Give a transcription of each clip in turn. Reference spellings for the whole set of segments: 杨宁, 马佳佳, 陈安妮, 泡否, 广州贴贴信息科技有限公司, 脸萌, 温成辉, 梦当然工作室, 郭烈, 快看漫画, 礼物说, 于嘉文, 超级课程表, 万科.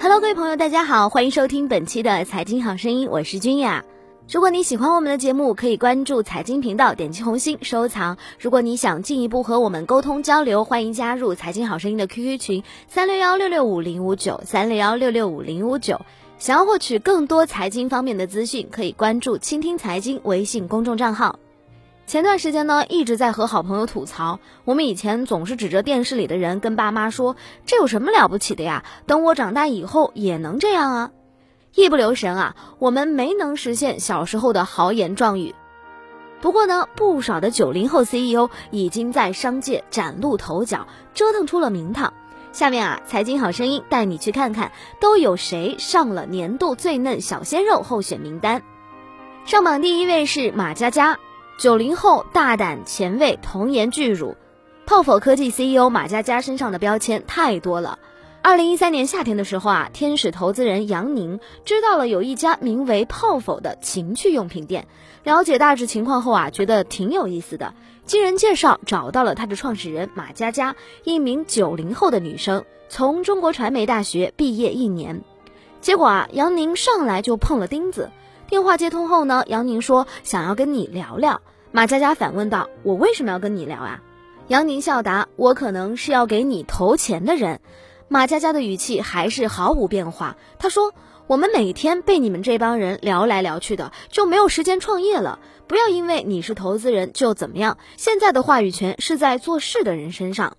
Hello， 各位朋友，大家好，欢迎收听本期的财经好声音，我是君雅。如果你喜欢我们的节目，可以关注财经频道，点击红心收藏。如果你想进一步和我们沟通交流，欢迎加入财经好声音的 QQ 群361665059 361665059。想要获取更多财经方面的资讯，可以关注倾听财经微信公众账号。前段时间呢，一直在和好朋友吐槽，我们以前总是指着电视里的人跟爸妈说，这有什么了不起的呀，等我长大以后也能这样啊。一不留神啊，我们没能实现小时候的豪言壮语。不过呢，不少的90后 CEO 已经在商界崭露头角，折腾出了名堂。下面啊，财经好声音带你去看看都有谁上了年度最嫩小鲜肉候选名单。上榜第一位是马佳佳，90后大胆前卫，童颜巨乳。泡否科技 CEO 马佳佳身上的标签太多了。2013年夏天的时候啊，天使投资人杨宁知道了有一家名为泡否的情趣用品店，了解大致情况后啊，觉得挺有意思的，经人介绍找到了他的创始人马佳佳，一名90后的女生，从中国传媒大学毕业一年。结果啊，杨宁上来就碰了钉子。电话接通后呢，杨宁说想要跟你聊聊，马佳佳反问道，我为什么要跟你聊啊？杨宁笑答，我可能是要给你投钱的人。马佳佳的语气还是毫无变化，她说，我们每天被你们这帮人聊来聊去的，就没有时间创业了，不要因为你是投资人就怎么样，现在的话语权是在做事的人身上。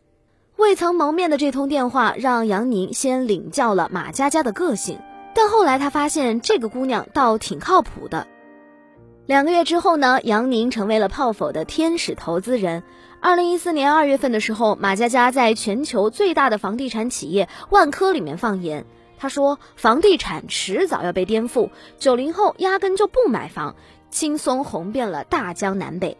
未曾谋面的这通电话让杨宁先领教了马佳佳的个性，但后来她发现这个姑娘倒挺靠谱的。2个月之后呢，杨宁成为了泡否的天使投资人。2014年2月份的时候，马佳佳在全球最大的房地产企业万科里面放言，她说，房地产迟早要被颠覆，90后压根就不买房，轻松红遍了大江南北。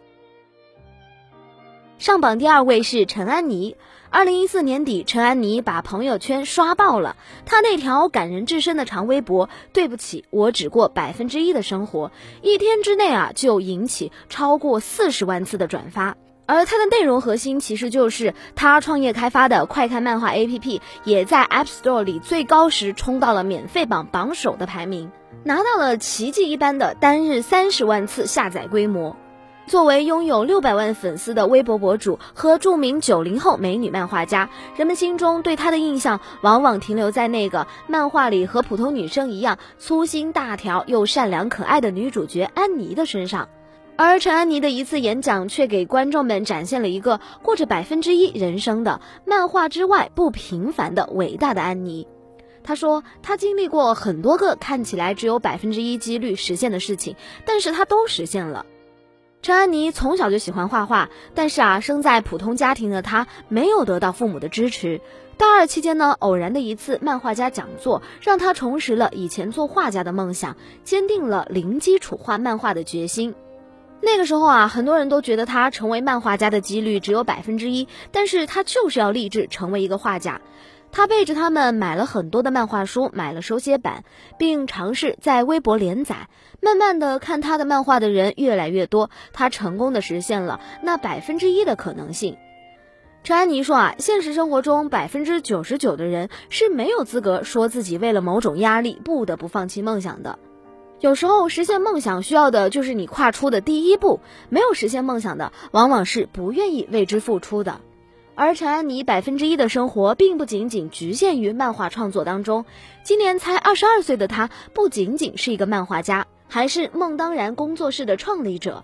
上榜第2位是陈安妮。2014年底，陈安妮把朋友圈刷爆了，她那条感人至深的长微博，对不起，我只过 1% 的生活，一天之内啊就引起超过40万次的转发。而她的内容核心其实就是她创业开发的快看漫画 APP 也在 App Store 里最高时冲到了免费榜榜首的排名，拿到了奇迹一般的单日30万次下载规模。作为拥有600万粉丝的微博博主和著名90后美女漫画家，人们心中对她的印象往往停留在那个漫画里和普通女生一样粗心大条又善良可爱的女主角安妮的身上。而陈安妮的一次演讲却给观众们展现了一个过着 1% 人生的漫画之外不平凡的伟大的安妮。她说，她经历过很多个看起来只有 1% 几率实现的事情，但是她都实现了。陈安妮从小就喜欢画画，但是啊，生在普通家庭的她没有得到父母的支持。大二期间呢，偶然的一次漫画家讲座让她重拾了以前做画家的梦想，坚定了零基础画漫画的决心。那个时候啊，很多人都觉得她成为漫画家的几率只有 1%， 但是她就是要立志成为一个画家。她背着他们买了很多的漫画书，买了手写版，并尝试在微博连载。慢慢的，看她的漫画的人越来越多，她成功的实现了那 1% 的可能性。陈安妮说啊，现实生活中 99% 的人是没有资格说自己为了某种压力不得不放弃梦想的。有时候实现梦想需要的就是你跨出的第一步，没有实现梦想的往往是不愿意为之付出的。而陈安妮 1% 的生活并不仅仅局限于漫画创作当中，今年才22岁的她不仅仅是一个漫画家，还是梦当然工作室的创立者。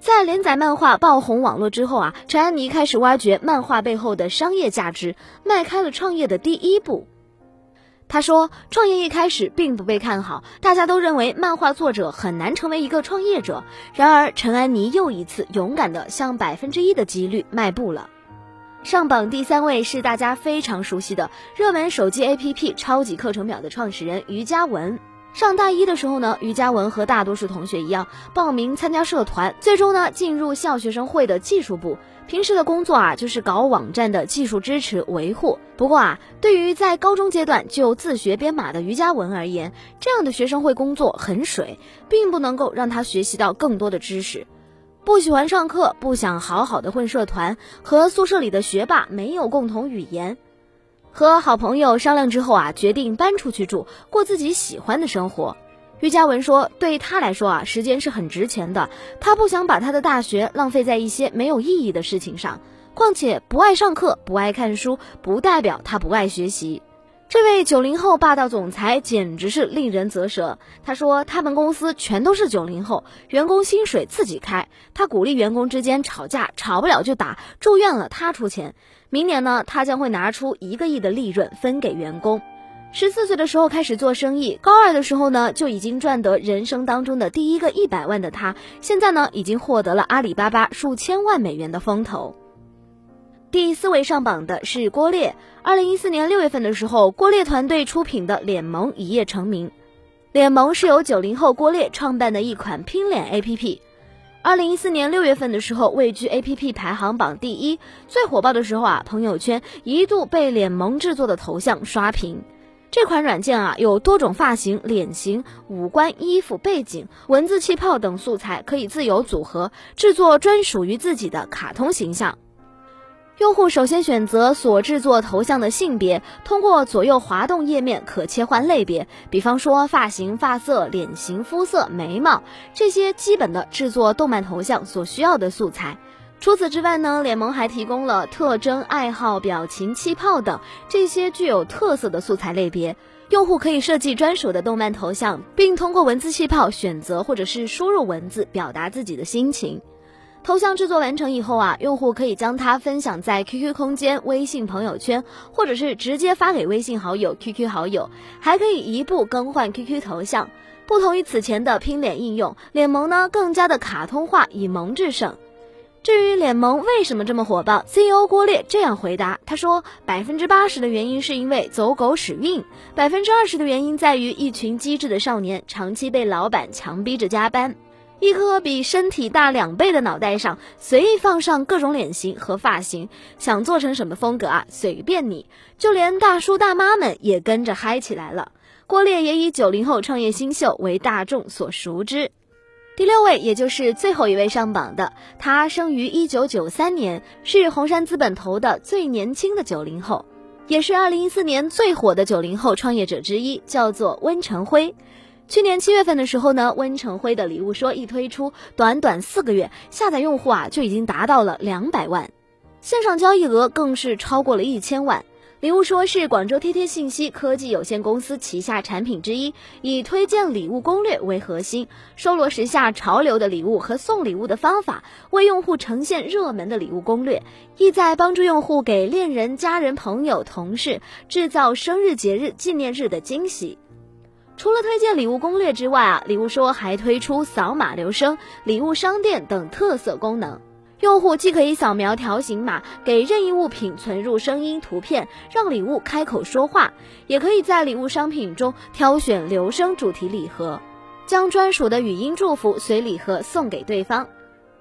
在连载漫画爆红网络之后啊，陈安妮开始挖掘漫画背后的商业价值，迈开了创业的第一步。她说，创业一开始并不被看好，大家都认为漫画作者很难成为一个创业者。然而陈安妮又一次勇敢地向 1% 的几率迈步了。上榜第3位是大家非常熟悉的热门手机 APP 超级课程表的创始人于嘉文。上大一的时候呢，于嘉文和大多数同学一样报名参加社团，最终呢进入校学生会的技术部。平时的工作啊，就是搞网站的技术支持维护。不过啊，对于在高中阶段就自学编码的于嘉文而言，这样的学生会工作很水，并不能够让他学习到更多的知识。不喜欢上课，不想好好的混社团，和宿舍里的学霸没有共同语言。和好朋友商量之后啊，决定搬出去住，过自己喜欢的生活。于嘉文说，对他来说啊，时间是很值钱的，他不想把他的大学浪费在一些没有意义的事情上。况且不爱上课，不爱看书，不代表他不爱学习。这位90后霸道总裁简直是令人啧舌。他说他们公司全都是90后，员工薪水自己开，他鼓励员工之间吵架，吵不了就打，住院了他出钱。明年呢，他将会拿出1个亿的利润分给员工。14岁的时候开始做生意，高2的时候呢就已经赚得人生当中的第一个100万的他，现在呢已经获得了阿里巴巴数千万美元的风投。第4位上榜的是郭烈。2014年6月份的时候，郭烈团队出品的脸萌一夜成名。脸萌是由90后郭烈创办的一款拼脸 APP。2014年6月份的时候位居 APP 排行榜第1，最火爆的时候啊，朋友圈一度被脸萌制作的头像刷屏。这款软件啊，有多种发型、脸型、五官、衣服、背景、文字气泡等素材，可以自由组合，制作专属于自己的卡通形象。用户首先选择所制作头像的性别，通过左右滑动页面可切换类别，比方说发型、发色、脸型、肤色、眉毛，这些基本的制作动漫头像所需要的素材。除此之外呢，脸萌还提供了特征、爱好、表情、气泡等这些具有特色的素材类别。用户可以设计专属的动漫头像，并通过文字气泡选择或者是输入文字表达自己的心情。头像制作完成以后啊，用户可以将它分享在 QQ 空间、微信朋友圈，或者是直接发给微信好友、QQ 好友，还可以一步更换 QQ 头像。不同于此前的拼脸应用，脸萌呢更加的卡通化，以萌制胜。至于脸萌为什么这么火爆 ，CEO 郭烈这样回答，他说80%的原因是因为走狗屎运，20%的原因在于一群机智的少年长期被老板强逼着加班。一颗比身体大2倍的脑袋上随意放上各种脸型和发型，想做成什么风格啊，随便你，就连大叔大妈们也跟着嗨起来了。郭烈也以90后创业新秀为大众所熟知。第6位也就是最后一位上榜的，他生于1993年，是红杉资本投的最年轻的90后，也是2014年最火的90后创业者之一，叫做温成辉。去年7月份的时候呢，温成辉的礼物说一推出，短短4个月，下载用户啊就已经达到了200万，线上交易额更是超过了1000万。礼物说是广州贴贴信息科技有限公司旗下产品之一，以推荐礼物攻略为核心，收罗时下潮流的礼物和送礼物的方法，为用户呈现热门的礼物攻略，意在帮助用户给恋人、家人、朋友、同事制造生日、节日、纪念日的惊喜。除了推荐礼物攻略之外啊，礼物说还推出扫码留声、礼物商店等特色功能。用户既可以扫描条形码给任意物品存入声音、图片，让礼物开口说话，也可以在礼物商品中挑选留声主题礼盒，将专属的语音祝福随礼盒送给对方。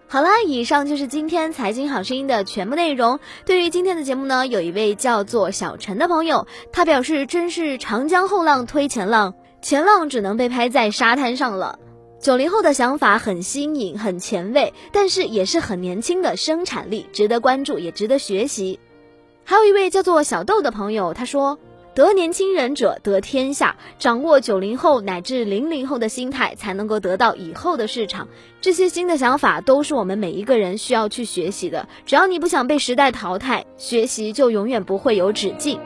好啦，以上就是今天财经好声音的全部内容。对于今天的节目呢，有一位叫做小陈的朋友，他表示真是长江后浪推前浪，前浪只能被拍在沙滩上了。90后的想法很新颖，很前卫，但是也是很年轻的生产力，值得关注，也值得学习。还有一位叫做小豆的朋友，他说得年轻人者得天下，掌握90后乃至00后的心态，才能够得到以后的市场。这些新的想法都是我们每一个人需要去学习的，只要你不想被时代淘汰，学习就永远不会有止境。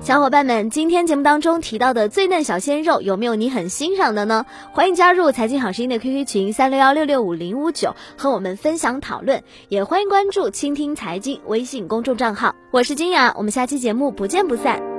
小伙伴们，今天节目当中提到的最嫩小鲜肉，有没有你很欣赏的呢？欢迎加入财经好声音的 QQ 群361665059，和我们分享讨论，也欢迎关注倾听财经微信公众账号。我是金雅，我们下期节目不见不散。